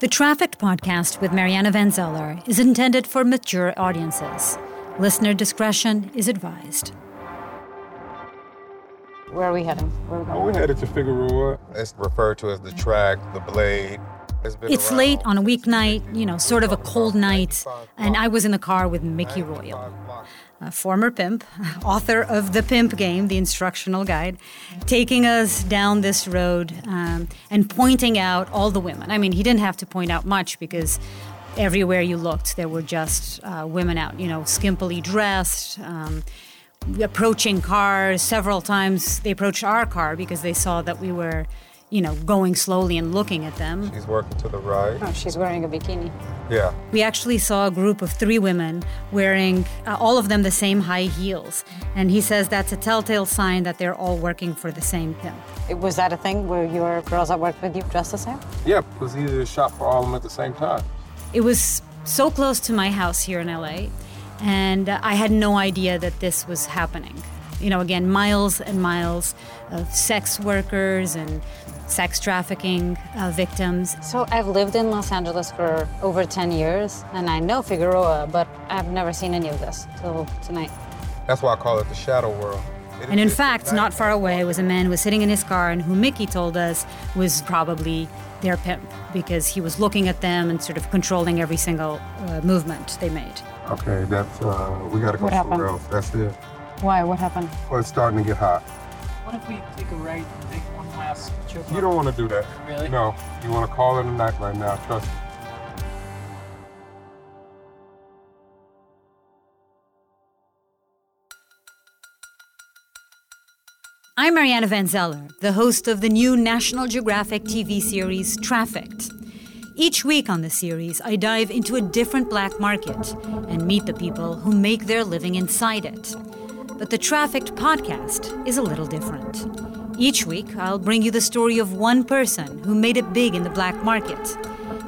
The Trafficked podcast with Mariana Van Zeller is intended for mature audiences. Listener discretion is advised. Where are we heading? Where are we going? We're headed to Figueroa. It's referred to as the track, the blade. It's late on a weeknight, sort of a cold night, and I was in the car with Mickey Royal, a former pimp, author of The Pimp Game, the instructional guide, taking us down this road and pointing out all the women. I mean, he didn't have to point out much because everywhere you looked, there were just women out, skimpily dressed, approaching cars. Several times they approached our car because they saw that we were going slowly and looking at them. She's working to the right. Oh, she's wearing a bikini. Yeah. We actually saw a group of 3 women wearing, all of them, the same high heels. And he says that's a telltale sign that they're all working for the same pimp. Was that a thing where your girls that worked with you dressed the same? Yeah, it was easy to shop for all of them at the same time. It was so close to my house here in L.A., and I had no idea that this was happening. Again, miles and miles of sex workers and sex trafficking victims. So I've lived in Los Angeles for over 10 years, and I know Figueroa, but I've never seen any of this till tonight. That's why I call it the shadow world. And in fact, not far away was a man who was sitting in his car and who Mickey told us was probably their pimp, because he was looking at them and sort of controlling every single movement they made. Okay, that's, we gotta go somewhere else. That's it. Why? What happened? Well, it's starting to get hot. What if we take a right and take one last trip? You don't want to do that. Really? No. You want to call it a night right now. Trust me. I'm Mariana Van Zeller, the host of the new National Geographic TV series, Trafficked. Each week on the series, I dive into a different black market and meet the people who make their living inside it. But the Trafficked podcast is a little different. Each week, I'll bring you the story of one person who made it big in the black market,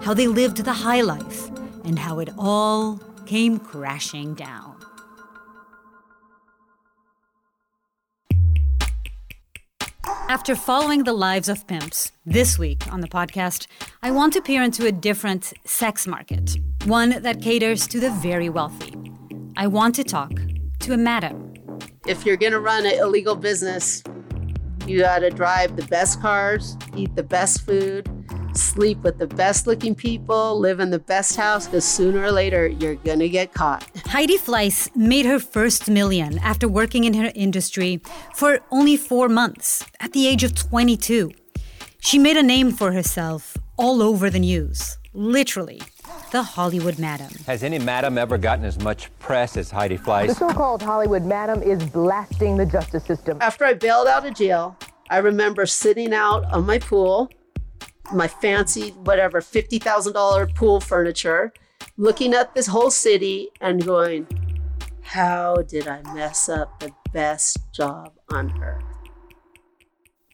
how they lived the high life, and how it all came crashing down. After following the lives of pimps, this week on the podcast, I want to peer into a different sex market, one that caters to the very wealthy. I want to talk to a madam. If you're going to run an illegal business, you got to drive the best cars, eat the best food, sleep with the best looking people, live in the best house, because sooner or later, you're going to get caught. Heidi Fleiss made her first million after working in her industry for only 4 months at the age of 22. She made a name for herself all over the news, literally. The Hollywood Madam. Has any madam ever gotten as much press as Heidi Fleiss? The so-called Hollywood Madam is blasting the justice system. After I bailed out of jail, I remember sitting out on my pool, my fancy, whatever, $50,000 pool furniture, looking at this whole city and going, how did I mess up the best job on earth?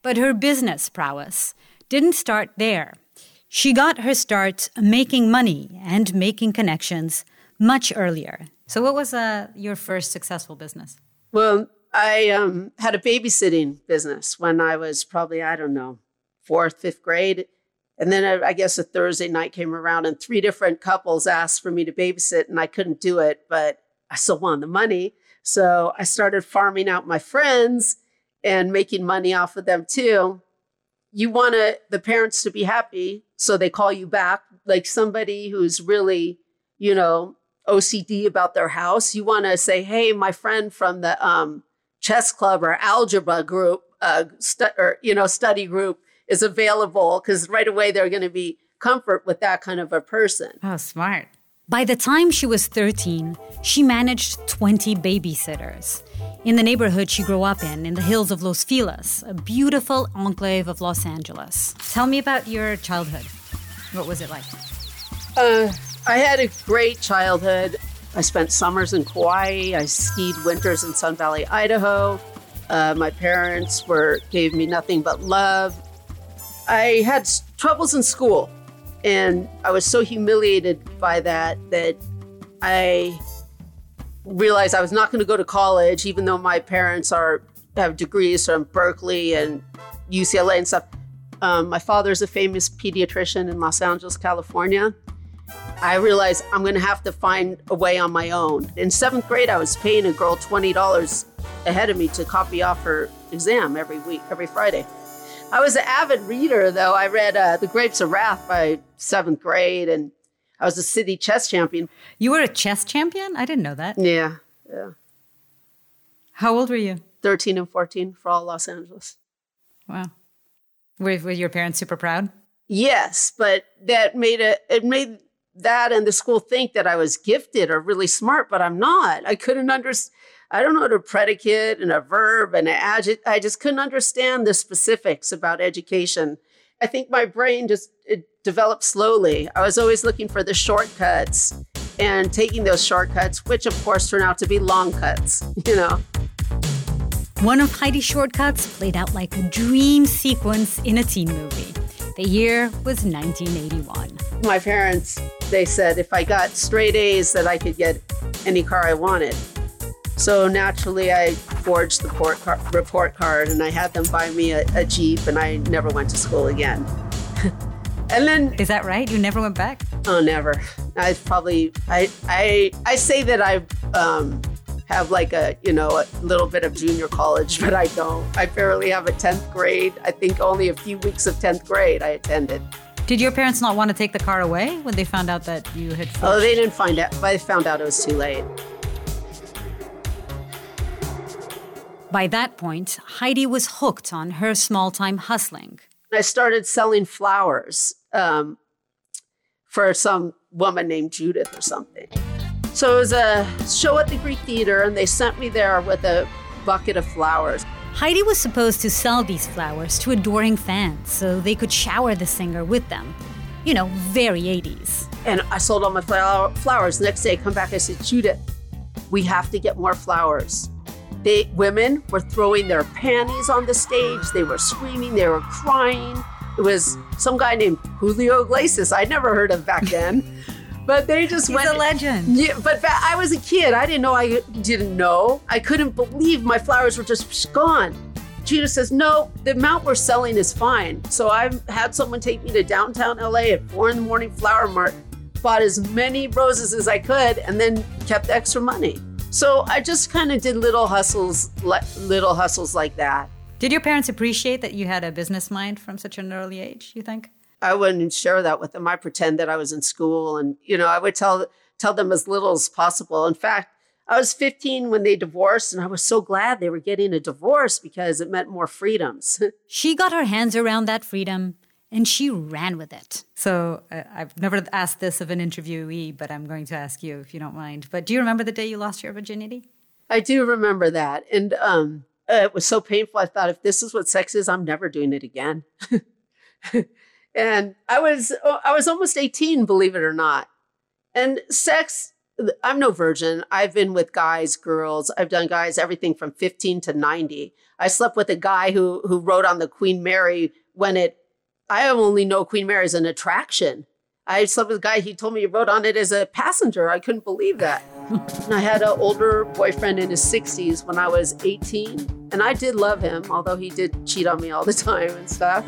But her business prowess didn't start there. She got her start making money and making connections much earlier. So what was your first successful business? Well, I had a babysitting business when I was probably, 4th, 5th grade. And then I guess a Thursday night came around and 3 different couples asked for me to babysit, and I couldn't do it, but I still wanted the money. So I started farming out my friends and making money off of them too. You want the parents to be happy, so they call you back. Like somebody who's really, OCD about their house. You want to say, hey, my friend from the chess club or algebra group, study group is available, because right away they're going to be comfort with that kind of a person. Oh, smart. By the time she was 13, she managed 20 babysitters in the neighborhood she grew up in the hills of Los Feliz, a beautiful enclave of Los Angeles. Tell me about your childhood. What was it like? I had a great childhood. I spent summers in Kauai. I skied winters in Sun Valley, Idaho. My parents gave me nothing but love. I had troubles in school. And I was so humiliated by that I realized I was not going to go to college, even though my parents have degrees from Berkeley and UCLA and stuff. My father's a famous pediatrician in Los Angeles, California. I realized I'm going to have to find a way on my own. In seventh grade, I was paying a girl $20 ahead of me to copy off her exam every Friday. I was an avid reader, though. I read The Grapes of Wrath by seventh grade, and I was a city chess champion. You were a chess champion? I didn't know that. Yeah. How old were you? 13 and 14 for all Los Angeles. Wow. Were your parents super proud? Yes, but it made that and the school think that I was gifted or really smart, but I'm not. I couldn't understand. I don't know what a predicate and a verb and an adjective. I just couldn't understand the specifics about education. I think my brain developed slowly. I was always looking for the shortcuts and taking those shortcuts, which of course turned out to be long cuts, One of Heidi's shortcuts played out like a dream sequence in a teen movie. The year was 1981. My parents, they said if I got straight A's that I could get any car I wanted. So naturally, I forged the report card and I had them buy me a Jeep, and I never went to school again. And then... Is that right? You never went back? Oh, never. I say that I have like a little bit of junior college, but I don't. I barely have a 10th grade. I think only a few weeks of 10th grade I attended. Did your parents not want to take the car away when they found out that you had... Oh, they didn't find out. But I found out it was too late. By that point, Heidi was hooked on her small-time hustling. I started selling flowers for some woman named Judith or something. So it was a show at the Greek Theater, and they sent me there with a bucket of flowers. Heidi was supposed to sell these flowers to adoring fans so they could shower the singer with them. Very 80s. And I sold all my flowers. Next day, I come back, I said, Judith, we have to get more flowers. Women were throwing their panties on the stage. They were screaming. They were crying. It was some guy named Julio Iglesias. I'd never heard of back then, but they just went. He's a legend. Yeah, but I was a kid. I didn't know. I couldn't believe my flowers were just gone. Judah says, no, the amount we're selling is fine. So I had someone take me to downtown LA at 4 a.m. Flower Mart, bought as many roses as I could, and then kept extra money. So I just kind of did little hustles like that. Did your parents appreciate that you had a business mind from such an early age, you think? I wouldn't share that with them. I pretend that I was in school, and, I would tell them as little as possible. In fact, I was 15 when they divorced, and I was so glad they were getting a divorce because it meant more freedoms. She got her hands around that freedom, and she ran with it. So I've never asked this of an interviewee, but I'm going to ask you if you don't mind. But do you remember the day you lost your virginity? I do remember that. And it was so painful. I thought, if this is what sex is, I'm never doing it again. And I was almost 18, believe it or not. And sex, I'm no virgin. I've been with guys, girls. I've done guys, everything from 15 to 90. I slept with a guy who rode on the Queen Mary I only know Queen Mary as an attraction. I slept with a guy, he told me he rode on it as a passenger. I couldn't believe that. And I had an older boyfriend in his 60s when I was 18. And I did love him, although he did cheat on me all the time and stuff.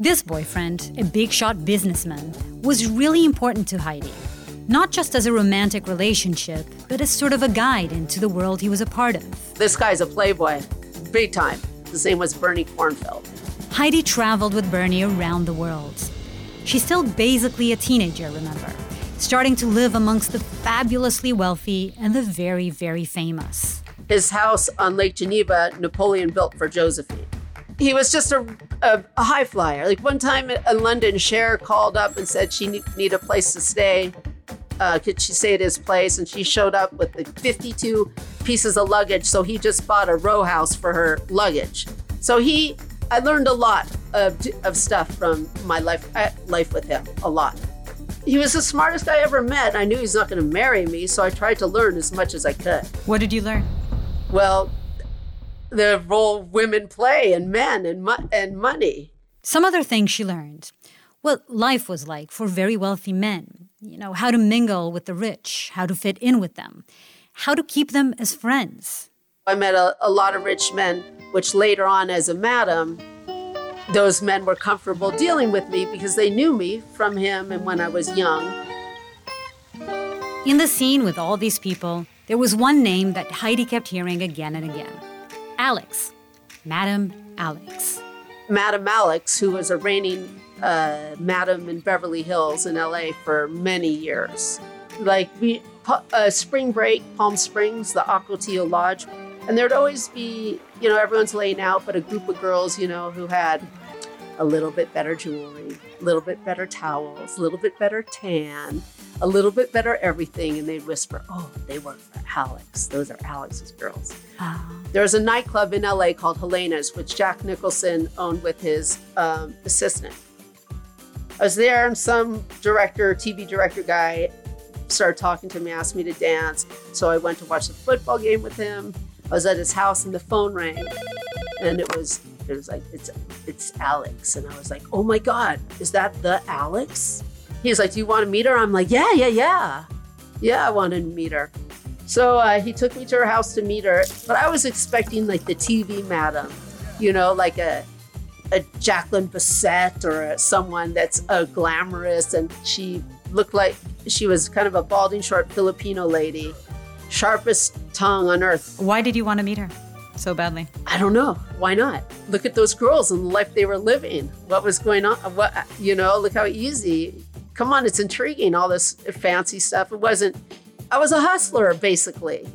This boyfriend, a big shot businessman, was really important to Heidi. Not just as a romantic relationship, but as sort of a guide into the world he was a part of. This guy's a playboy, big time. His name was Bernie Kornfeldt. Heidi traveled with Bernie around the world. She's still basically a teenager, remember, starting to live amongst the fabulously wealthy and the very, very famous. His house on Lake Geneva, Napoleon built for Josephine. He was just a high flyer. Like one time a London Cher called up and said she need a place to stay. Could she stay at his place? And she showed up with like 52 pieces of luggage, so he just bought a row house for her luggage. So I learned a lot of stuff from my life with him, a lot. He was the smartest guy I ever met. I knew he's not going to marry me, so I tried to learn as much as I could. What did you learn? Well, the role women play and men and money. Some other things she learned. What life was like for very wealthy men. How to mingle with the rich, how to fit in with them, how to keep them as friends. I met a lot of rich men, which later on as a madam, Those men were comfortable dealing with me because they knew me from him and when I was young. In the scene with all these people, there was one name that Heidi kept hearing again and again. Alex. Madam Alex. Madam Alex, who was a reigning madam in Beverly Hills in L.A. for many years. Like, spring break, Palm Springs, the Aquatio Lodge. And there'd always be, you know, everyone's laying out, but a group of girls, you know, who had a little bit better jewelry, a little bit better towels, a little bit better tan, a little bit better everything. And they'd whisper, oh, they work for Alex. Those are Alex's girls. There was a nightclub in L.A. called Helena's, which Jack Nicholson owned with his assistant. I was there and some director, TV director guy started talking to me, asked me to dance. So I went to watch the football game with him. I was at his house and the phone rang and it was like, it's Alex. And I was like, oh my God, is that the Alex? He was like, do you want to meet her? I'm like, yeah. Yeah, I wanted to meet her. So he took me to her house to meet her, but I was expecting like the TV madam, you know, like a Jacqueline Bisset or someone that's glamorous. And she looked like she was kind of a balding, short Filipino lady. Sharpest tongue on earth. Why did you want to meet her so badly? I don't know. Why not? Look at those girls and the life they were living. What was going on? What, you know, look how easy. Come on, it's intriguing, all this fancy stuff. It wasn't, I was a hustler, basically.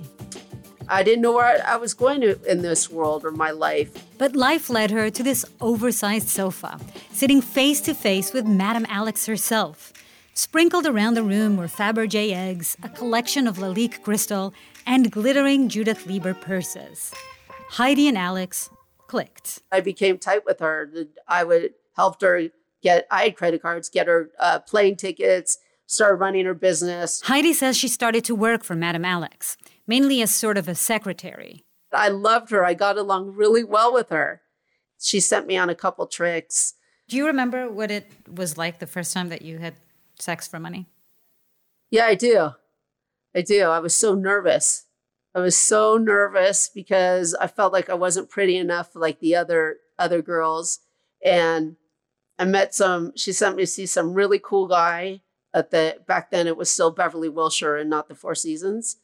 I didn't know where I was going to in this world or my life. But life led her to this oversized sofa, sitting face to face with Madam Alex herself. Sprinkled around the room were Fabergé eggs, a collection of Lalique crystal, and glittering Judith Lieber purses. Heidi and Alex clicked. I became tight with her. I would help her I had credit cards, get her plane tickets, started running her business. Heidi says she started to work for Madam Alex, mainly as sort of a secretary. I loved her. I got along really well with her. She sent me on a couple tricks. Do you remember what it was like the first time that you had sex for money? Yeah, I do. I was so nervous. Because I felt like I wasn't pretty enough like the other girls. And I met she sent me to see some really cool guy back then it was still Beverly Wilshire and not the Four Seasons.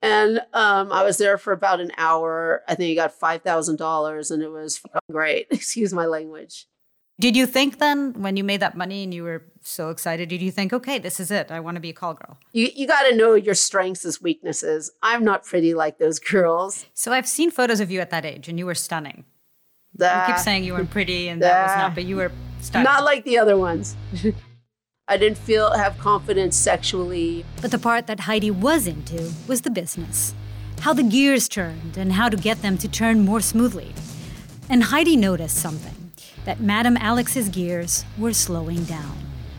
And I was there for about an hour. I think I got $5,000 and it was great. Excuse my language. Did you think then, when you made that money and you were so excited, did you think, okay, this is it, I want to be a call girl? You got to know your strengths as weaknesses. I'm not pretty like those girls. So I've seen photos of you at that age, and you were stunning. You keep saying you weren't pretty, and that was not, but you were stunning. Not like the other ones. I didn't have confidence sexually. But the part that Heidi was into was the business. How the gears turned, and how to get them to turn more smoothly. And Heidi noticed something. That Madam Alex's gears were slowing down.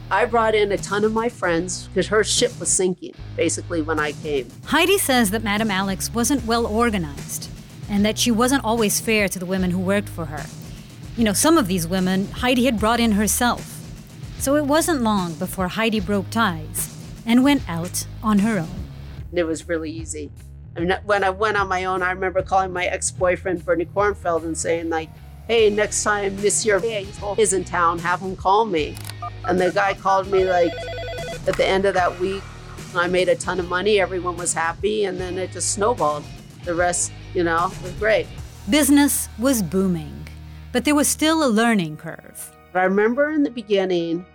I brought in a ton of my friends because her ship was sinking, basically, when I came. Heidi says that Madam Alex wasn't well organized and that she wasn't always fair to the women who worked for her. You know, some of these women Heidi had brought in herself. So it wasn't long before Heidi broke ties and went out on her own. It was really easy. I mean, when I went on my own, I remember calling my ex-boyfriend, Bernie Kornfeldt, and saying, like, hey, next time Monsieur is in town, have him call me. And the guy called me like at the end of that week. I made a ton of money. Everyone was happy. And then it just snowballed. The rest, you know, was great. Business was booming, but there was still a learning curve. I remember in the beginning,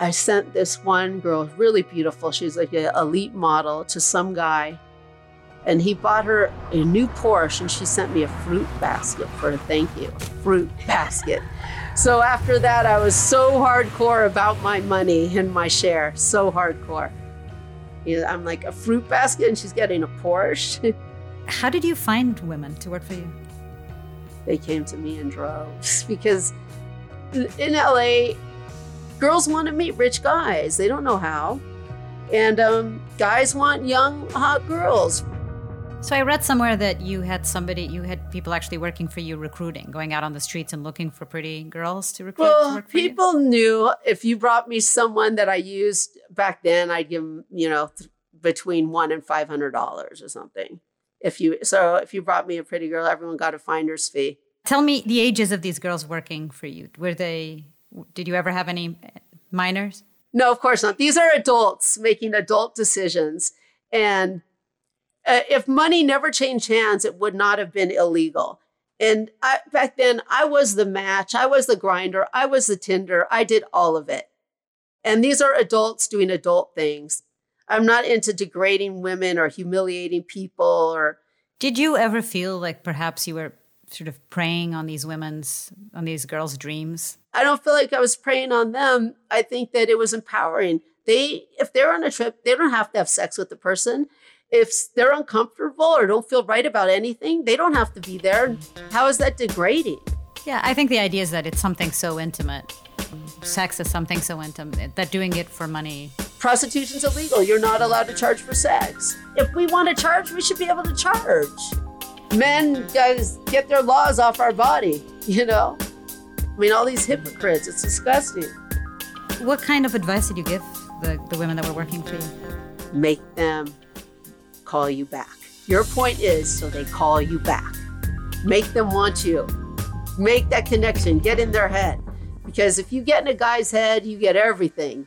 I sent this one girl, really beautiful. She's like an elite model to some guy. And he bought her a new Porsche, and she sent me a fruit basket for a thank you. Fruit basket. So after that, I was so hardcore about my money and my share. So hardcore. You know, I'm like, a fruit basket, and she's getting a Porsche? How did you find women to work for you? They came to me in droves. Because in LA, girls want to meet rich guys. They don't know how. And guys want young, hot girls. So I read somewhere that you had people actually working for you recruiting, going out on the streets and looking for pretty girls to recruit. Well, people knew if you brought me someone that I used back then, I'd give them, you know, between $100 and $500 or something. So if you brought me a pretty girl, everyone got a finder's fee. Tell me the ages of these girls working for you. Did you ever have any minors? No, of course not. These are adults making adult decisions. And if money never changed hands, it would not have been illegal. And back then, I was the match. I was the grinder. I was the Tinder. I did all of it. And these are adults doing adult things. I'm not into degrading women or humiliating people. Or did you ever feel like perhaps you were sort of preying on these girls' dreams? I don't feel like I was preying on them. I think that it was empowering. If they're on a trip, they don't have to have sex with the person. If they're uncomfortable or don't feel right about anything, they don't have to be there. How is that degrading? Yeah, I think the idea is that it's something so intimate. Sex is something so intimate that doing it for money. Prostitution's illegal. You're not allowed to charge for sex. If we want to charge, we should be able to charge. Men guys get their laws off our body, you know? I mean, all these hypocrites, it's disgusting. What kind of advice did you give the women that were working for you? Make them call you back. Your point is, so they call you back. Make them want you. Make that connection, get in their head. Because if you get in a guy's head, you get everything.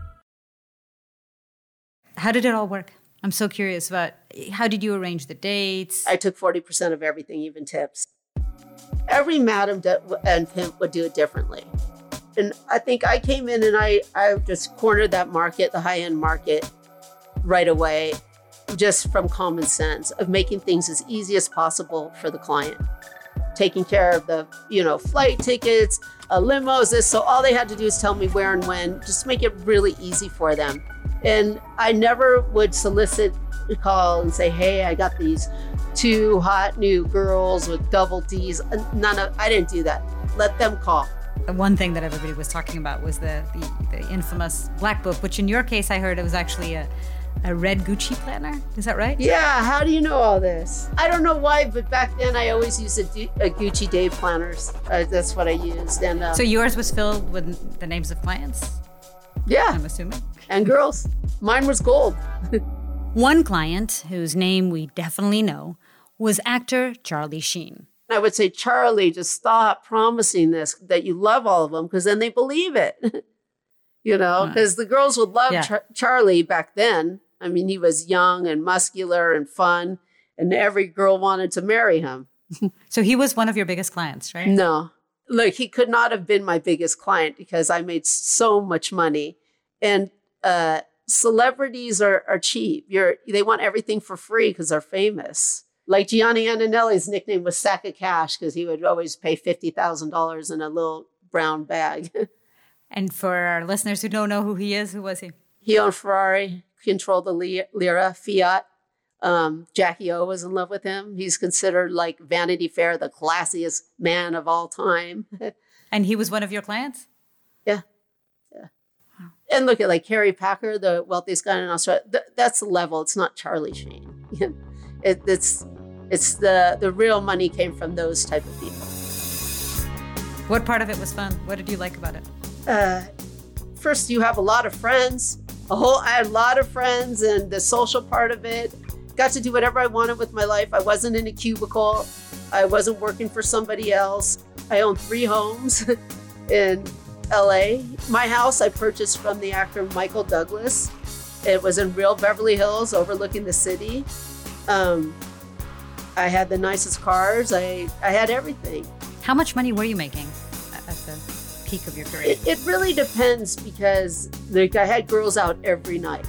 How did it all work? I'm so curious about how did you arrange the dates? I took 40% of everything, even tips. Every madam and pimp would do it differently. And I think I came in and I just cornered that market, the high-end market, right away, just from common sense of making things as easy as possible for the client. Taking care of the, flight tickets, limos, this. So all they had to do is tell me where and when, just make it really easy for them. And I never would solicit a call and say, hey, I got these two hot new girls with double Ds. I didn't do that. Let them call. The one thing that everybody was talking about was the infamous black book, which in your case, I heard it was actually a red Gucci planner. Is that right? Yeah. How do you know all this? I don't know why, but back then I always used a Gucci day planners. That's what I used. And so yours was filled with the names of clients? Yeah. I'm assuming. And girls. Mine was gold. One client, whose name we definitely know, was actor Charlie Sheen. I would say, Charlie, just stop promising this, that you love all of them, because then they believe it. Because the girls would love Charlie back then. I mean, he was young and muscular and fun, and every girl wanted to marry him. So he was one of your biggest clients, right? No. Look, he could not have been my biggest client because I made so much money. And celebrities are cheap. They want everything for free because they're famous. Like Gianni Antonelli's nickname was Sack of Cash because he would always pay $50,000 in a little brown bag. And for our listeners who don't know who he is, who was he? He owned Ferrari, controlled the lira, fiat. Jackie O was in love with him. He's considered like Vanity Fair, the classiest man of all time. And he was one of your clients? Yeah. Wow. And look at like Harry Packer, the wealthiest guy in Australia. That's the level. It's not Charlie Sheen. It's the real money came from those type of people. What part of it was fun? What did you like about it? First, you have a lot of friends. I had a lot of friends and the social part of it. Got to do whatever I wanted with my life. I wasn't in a cubicle. I wasn't working for somebody else. I owned 3 homes in LA. My house I purchased from the actor Michael Douglas. It was in real Beverly Hills overlooking the city. I had the nicest cars. I had everything. How much money were you making at the peak of your career? It really depends because I had girls out every night.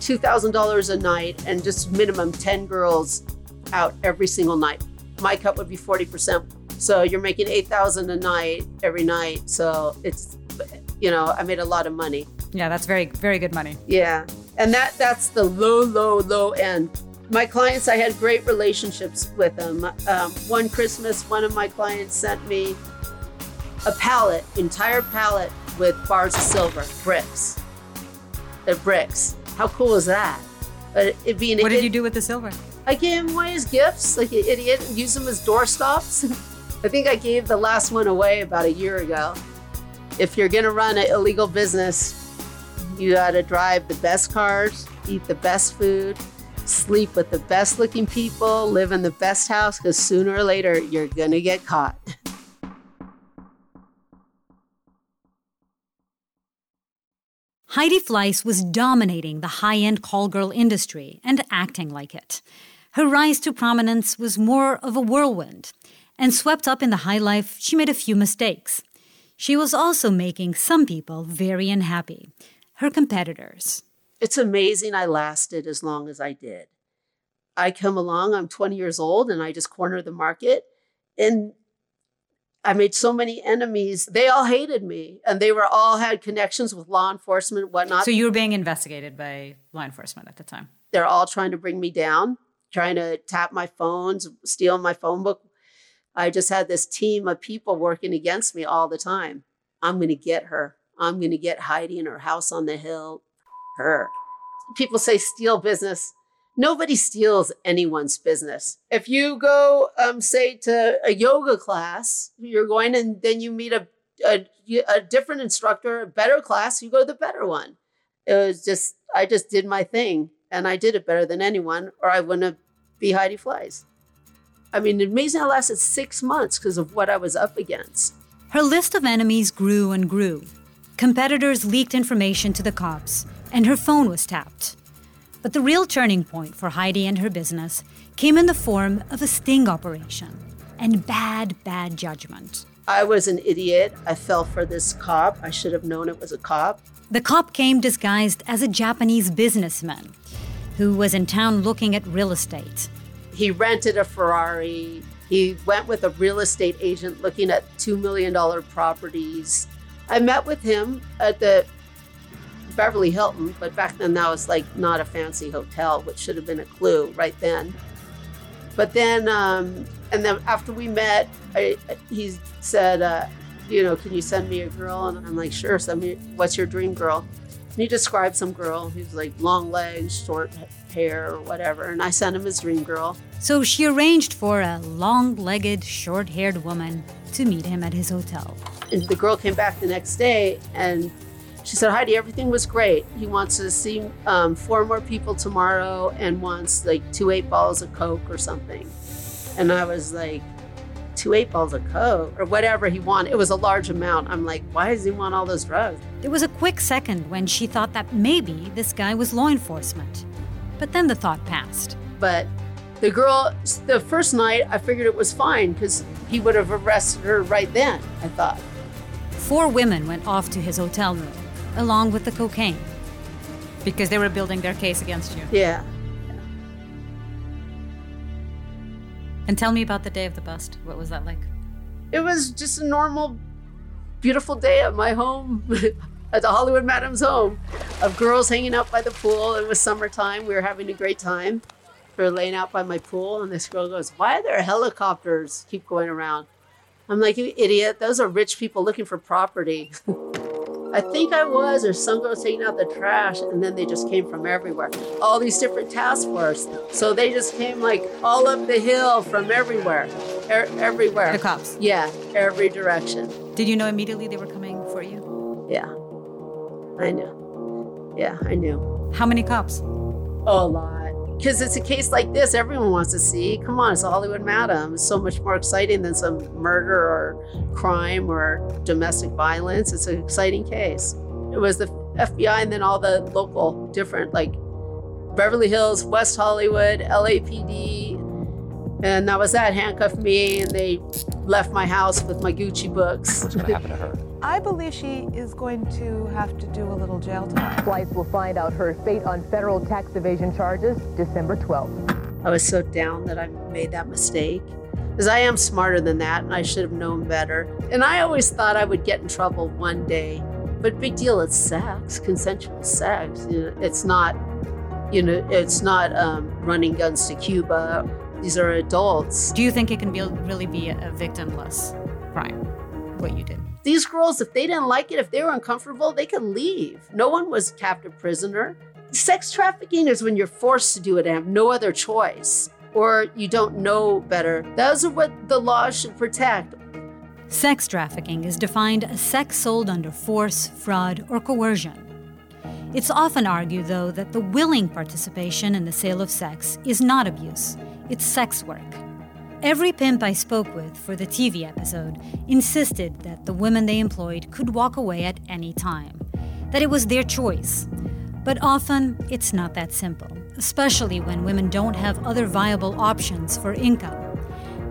$2,000 a night and just minimum 10 girls out every single night. My cut would be 40%. So you're making $8,000 a night every night. So it's, I made a lot of money. Yeah, that's very, very good money. Yeah. And that's the low end. My clients, I had great relationships with them. One Christmas, one of my clients sent me a palette, entire palette with bars of silver, bricks. They're bricks. How cool is that? But it being what did you do with the silver? I gave them away as gifts, like an idiot, and used them as doorstops. I think I gave the last one away about a year ago. If you're gonna run an illegal business, you gotta drive the best cars, eat the best food, sleep with the best looking people, live in the best house, because sooner or later, you're gonna get caught. Heidi Fleiss was dominating the high-end call girl industry and acting like it. Her rise to prominence was more of a whirlwind, and swept up in the high life, she made a few mistakes. She was also making some people very unhappy, her competitors. It's amazing I lasted as long as I did. I come along, I'm 20 years old, and I just cornered the market. And I made so many enemies. They all hated me, and they were all had connections with law enforcement, whatnot. So you were being investigated by law enforcement at the time? They're all trying to bring me down, trying to tap my phones, steal my phone book. I just had this team of people working against me all the time. I'm going to get her. I'm going to get Heidi in her house on the hill. Her. People say steal business. Nobody steals anyone's business. If you go, say, to a yoga class, you're going and then you meet a different instructor, a better class, you go to the better one. It was just, I just did my thing and I did it better than anyone or I wouldn't be Heidi Fleiss. I mean, amazing how it lasted 6 months because of what I was up against. Her list of enemies grew and grew. Competitors leaked information to the cops, and her phone was tapped. But the real turning point for Heidi and her business came in the form of a sting operation and bad judgment. I was an idiot. I fell for this cop. I should have known it was a cop. The cop came disguised as a Japanese businessman who was in town looking at real estate. He rented a Ferrari. He went with a real estate agent looking at $2 million properties. I met with him at the Beverly Hilton, but back then that was like not a fancy hotel, which should have been a clue right then. But then, and then after we met, he said, can you send me a girl? And I'm like, sure, send me, what's your dream girl? And he described some girl who's like long legs, short hair or whatever. And I sent him his dream girl. So she arranged for a long-legged, short-haired woman to meet him at his hotel. And the girl came back the next day and she said, Heidi, everything was great. He wants to see 4 more people tomorrow and wants like 2 8 balls of Coke or something. And I was like, 2 8 balls of Coke or whatever he wanted. It was a large amount. I'm like, why does he want all those drugs? There was a quick second when she thought that maybe this guy was law enforcement. But then the thought passed. But the girl, the first night, I figured it was fine because he would have arrested her right then, I thought. 4 women went off to his hotel room, along with the cocaine. Because they were building their case against you. Yeah. And tell me about the day of the bust. What was that like? It was just a normal, beautiful day at my home. At the Hollywood Madam's home, of girls hanging out by the pool. It was summertime. We were having a great time. We were laying out by my pool, and this girl goes, why are there helicopters keep going around? I'm like, you idiot. Those are rich people looking for property. I think I was, or some girls taking out the trash, and then they just came from everywhere. All these different task force. So they just came, like, all up the hill from everywhere. Everywhere. The cops? Yeah, every direction. Did you know immediately they were coming for you? Yeah. I know. Yeah, I knew. How many cops? Oh, a lot. Because it's a case like this everyone wants to see. Come on, it's a Hollywood Madam. It's so much more exciting than some murder or crime or domestic violence. It's an exciting case. It was the FBI and then all the local different, like Beverly Hills, West Hollywood, LAPD. And that was that. Handcuffed me and they left my house with my Gucci books. What's going to happen to her? I believe she is going to have to do a little jail time. Fleiss will find out her fate on federal tax evasion charges December 12th. I was so down that I made that mistake because I am smarter than that and I should have known better. And I always thought I would get in trouble one day, but big deal, it's sex, consensual sex. You know, it's not You know, it's not running guns to Cuba. These are adults. Do you think it can really be a victimless crime, what you did? These girls, if they didn't like it, if they were uncomfortable, they could leave. No one was captive prisoner. Sex trafficking is when you're forced to do it and have no other choice, or you don't know better. Those are what the law should protect. Sex trafficking is defined as sex sold under force, fraud, or coercion. It's often argued, though, that the willing participation in the sale of sex is not abuse. It's sex work. Every pimp I spoke with for the TV episode insisted that the women they employed could walk away at any time, that it was their choice. But often, it's not that simple, especially when women don't have other viable options for income.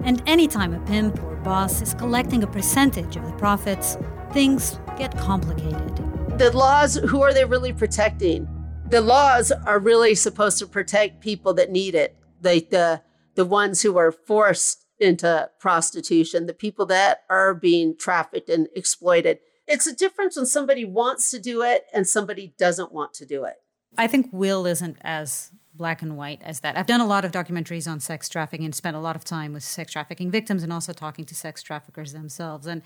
And anytime a pimp or boss is collecting a percentage of the profits, things get complicated. The laws, who are they really protecting? The laws are really supposed to protect people that need it, like the ones who are forced into prostitution, the people that are being trafficked and exploited. It's a difference when somebody wants to do it and somebody doesn't want to do it. I think will isn't as black and white as that. I've done a lot of documentaries on sex trafficking and spent a lot of time with sex trafficking victims and also talking to sex traffickers themselves. And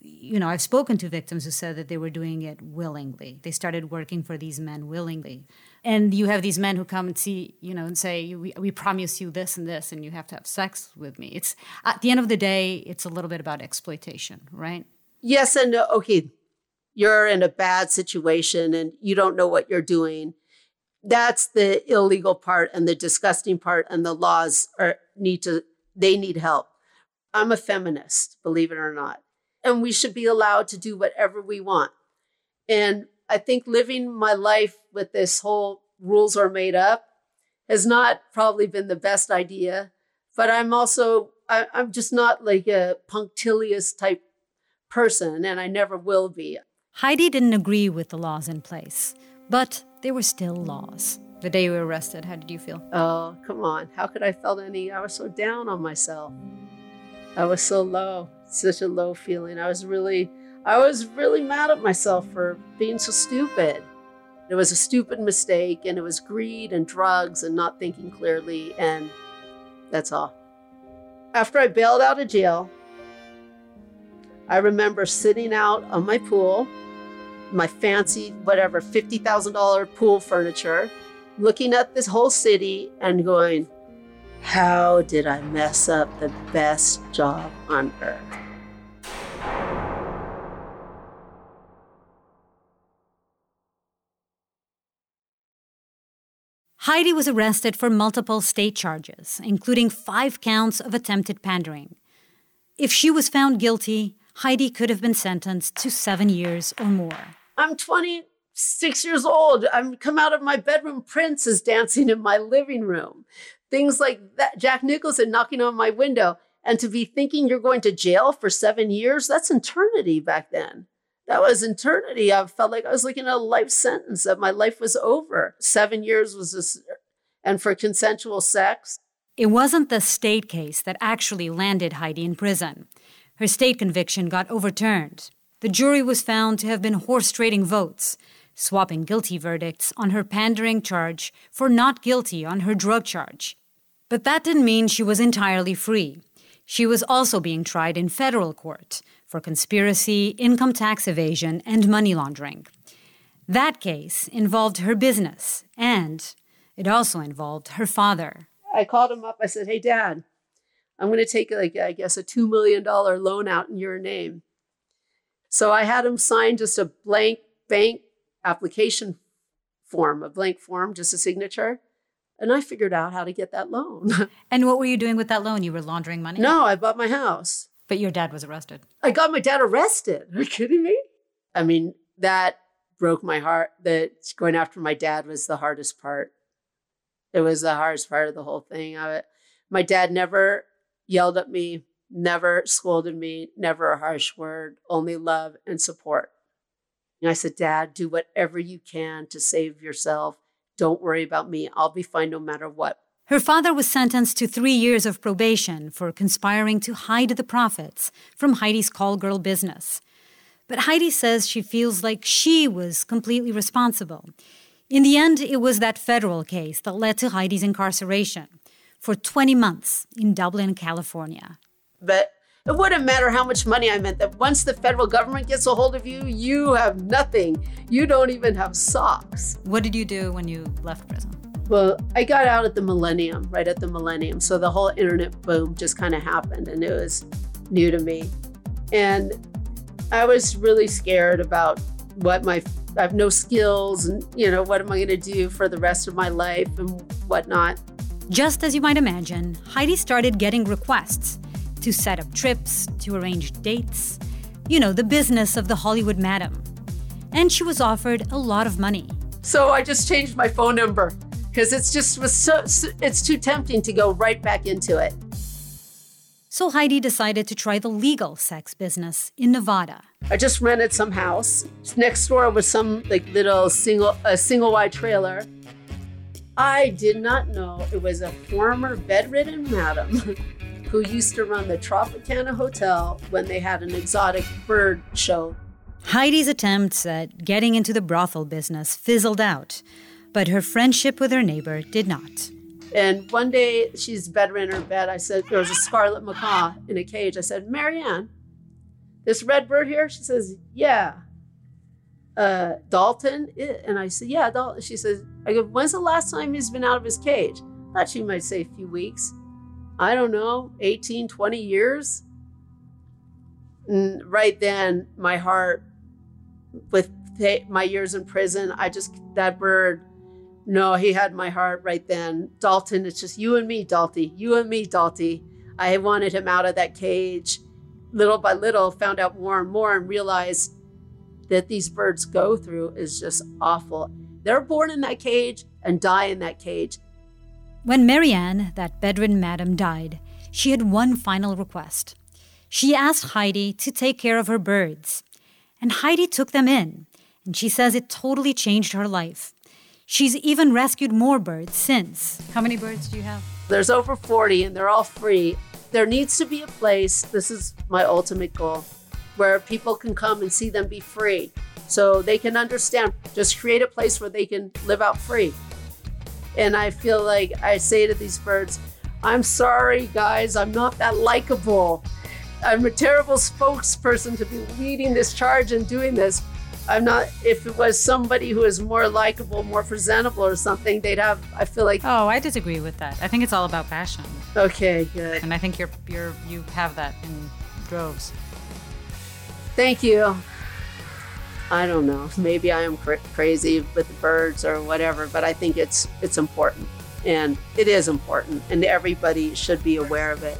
you know, I've spoken to victims who said that they were doing it willingly. They started working for these men willingly. And you have these men who come and see, you know, and say, we promise you this and this, and you have to have sex with me. It's at the end of the day, it's a little bit about exploitation, right? Yes and no. Okay, you're in a bad situation and you don't know what you're doing. That's the illegal part and the disgusting part, and the laws they need help. I'm a feminist, believe it or not. And we should be allowed to do whatever we want. And I think living my life with this whole rules are made up has not probably been the best idea. But I'm also, I'm just not like a punctilious type person, and I never will be. Heidi didn't agree with the laws in place, but they were still laws. The day you were arrested, how did you feel? Oh, come on. How could I felt any? I was so down on myself. I was so low. Such a low feeling. I was really mad at myself for being so stupid. It was a stupid mistake, and it was greed and drugs and not thinking clearly, and that's all. After I bailed out of jail, I remember sitting out on my pool, my fancy, whatever, $50,000 pool furniture, looking at this whole city and going, how did I mess up the best job on earth? Heidi was arrested for multiple state charges, including 5 counts of attempted pandering. If she was found guilty, Heidi could have been sentenced to 7 years or more. I'm 26 years old. I'm come out of my bedroom. Prince is dancing in my living room. Things like that, Jack Nicholson knocking on my window, and to be thinking you're going to jail for 7 years, that's eternity back then. That was eternity. I felt like I was looking at a life sentence, that my life was over. 7 years was this, and for consensual sex. It wasn't the state case that actually landed Heidi in prison. Her state conviction got overturned. The jury was found to have been horse-trading votes, swapping guilty verdicts on her pandering charge for not guilty on her drug charge. But that didn't mean she was entirely free. She was also being tried in federal court for conspiracy, income tax evasion, and money laundering. That case involved her business, and it also involved her father. I called him up. I said, hey, Dad, I'm going to take, a $2 million loan out in your name. So I had him sign just a blank bank application form, a blank form, just a signature. And I figured out how to get that loan. And what were you doing with that loan? You were laundering money? No, I bought my house. But your dad was arrested. I got my dad arrested. Are you kidding me? I mean, that broke my heart. That going after my dad was the hardest part. It was the hardest part of the whole thing. My dad never yelled at me, never scolded me, never a harsh word, only love and support. And I said, Dad, do whatever you can to save yourself. Don't worry about me. I'll be fine no matter what. Her father was sentenced to 3 years of probation for conspiring to hide the profits from Heidi's call girl business. But Heidi says she feels like she was completely responsible, In the end, it was that federal case that led to Heidi's incarceration for 20 months in Dublin, California. But it wouldn't matter how much money I meant, that once the federal government gets a hold of you, you have nothing. You don't even have socks. What did you do when you left prison? Well, I got out at the millennium, right at the millennium. So the whole internet boom just kind of happened, and it was new to me. And I was really scared about I have no skills, and, what am I going to do for the rest of my life and whatnot. Just as you might imagine, Heidi started getting requests to set up trips, to arrange dates, the business of the Hollywood madam. And she was offered a lot of money. So I just changed my phone number because it's too tempting to go right back into it. So Heidi decided to try the legal sex business in Nevada. I just rented some house. Next door was some little single-wide trailer. I did not know it was a former bedridden madam who used to run the Tropicana Hotel when they had an exotic bird show. Heidi's attempts at getting into the brothel business fizzled out, but her friendship with her neighbor did not. And one day, she's bedridden in her bed. I said, there was a scarlet macaw in a cage. I said, Marianne, this red bird here? She says, yeah. Dalton? And I said, yeah, Dalton. She says, I go, when's the last time he's been out of his cage? I thought she might say a few weeks. I don't know, 18, 20 years? And right then, my heart, with my years in prison, that bird, no, he had my heart right then. Dalton, it's just you and me, Dalty. You and me, Dalty. I wanted him out of that cage. Little by little, found out more and more and realized that these birds go through is just awful. They're born in that cage and die in that cage. When Marianne, that bedridden madam, died, she had one final request. She asked Heidi to take care of her birds. And Heidi took them in. And she says it totally changed her life. She's even rescued more birds since. How many birds do you have? There's over 40, and they're all free. There needs to be a place, this is my ultimate goal, where people can come and see them be free so they can understand. Just create a place where they can live out free. And I feel like I say to these birds, I'm sorry, guys, I'm not that likable. I'm a terrible spokesperson to be leading this charge and doing this. I'm not, if it was somebody who is more likable, more presentable or something, they'd have, I feel like... Oh, I disagree with that. I think it's all about passion. Okay, good. And I think you have that in droves. Thank you. I don't know. Maybe I am crazy with the birds or whatever, but I think it's important. And it is important. And everybody should be aware of it.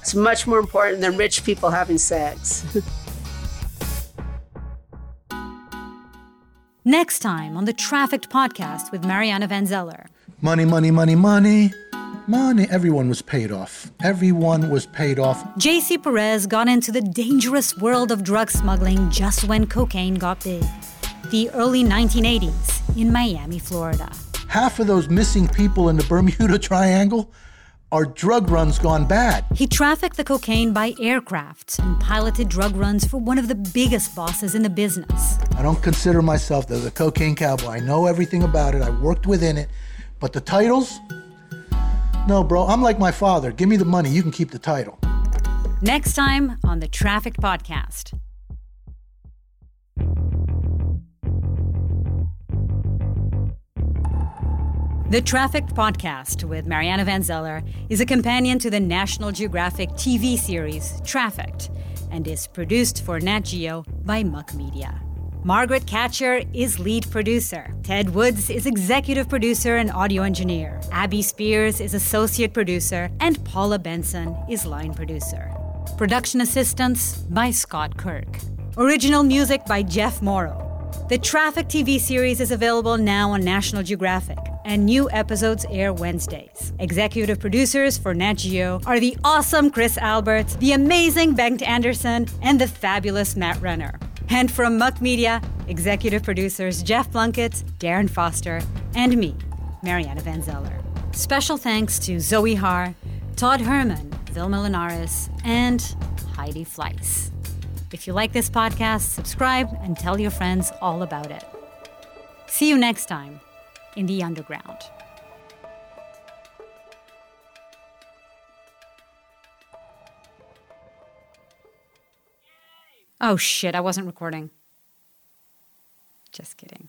It's much more important than rich people having sex. Next time on the Trafficked podcast with Mariana Van Zeller. Money, money, money, money, money. Everyone was paid off. Everyone was paid off. J.C. Perez got into the dangerous world of drug smuggling just when cocaine got big. The early 1980s in Miami, Florida. Half of those missing people in the Bermuda Triangle are drug runs gone bad. He trafficked the cocaine by aircraft and piloted drug runs for one of the biggest bosses in the business. I don't consider myself as a cocaine cowboy. I know everything about it. I worked within it. But the titles? No, bro, I'm like my father. Give me the money. You can keep the title. Next time on the Trafficked Podcast. The Trafficked Podcast with Mariana Van Zeller is a companion to the National Geographic TV series Trafficked and is produced for Nat Geo by Muck Media. Margaret Catcher is lead producer. Ted Woods is executive producer and audio engineer. Abby Spears is associate producer, and Paula Benson is line producer. Production assistance by Scott Kirk. Original music by Jeff Morrow. The Trafficked TV series is available now on National Geographic, and new episodes air Wednesdays. Executive producers for Nat Geo are the awesome Chris Albert, the amazing Bengt Anderson, and the fabulous Matt Renner. And from Muck Media, executive producers Jeff Blunkett, Darren Foster, and me, Mariana Van Zeller. Special thanks to Zoe Haar, Todd Herman, Vilma Linares, and Heidi Fleiss. If you like this podcast, subscribe and tell your friends all about it. See you next time in the underground. Oh shit, I wasn't recording. Just kidding.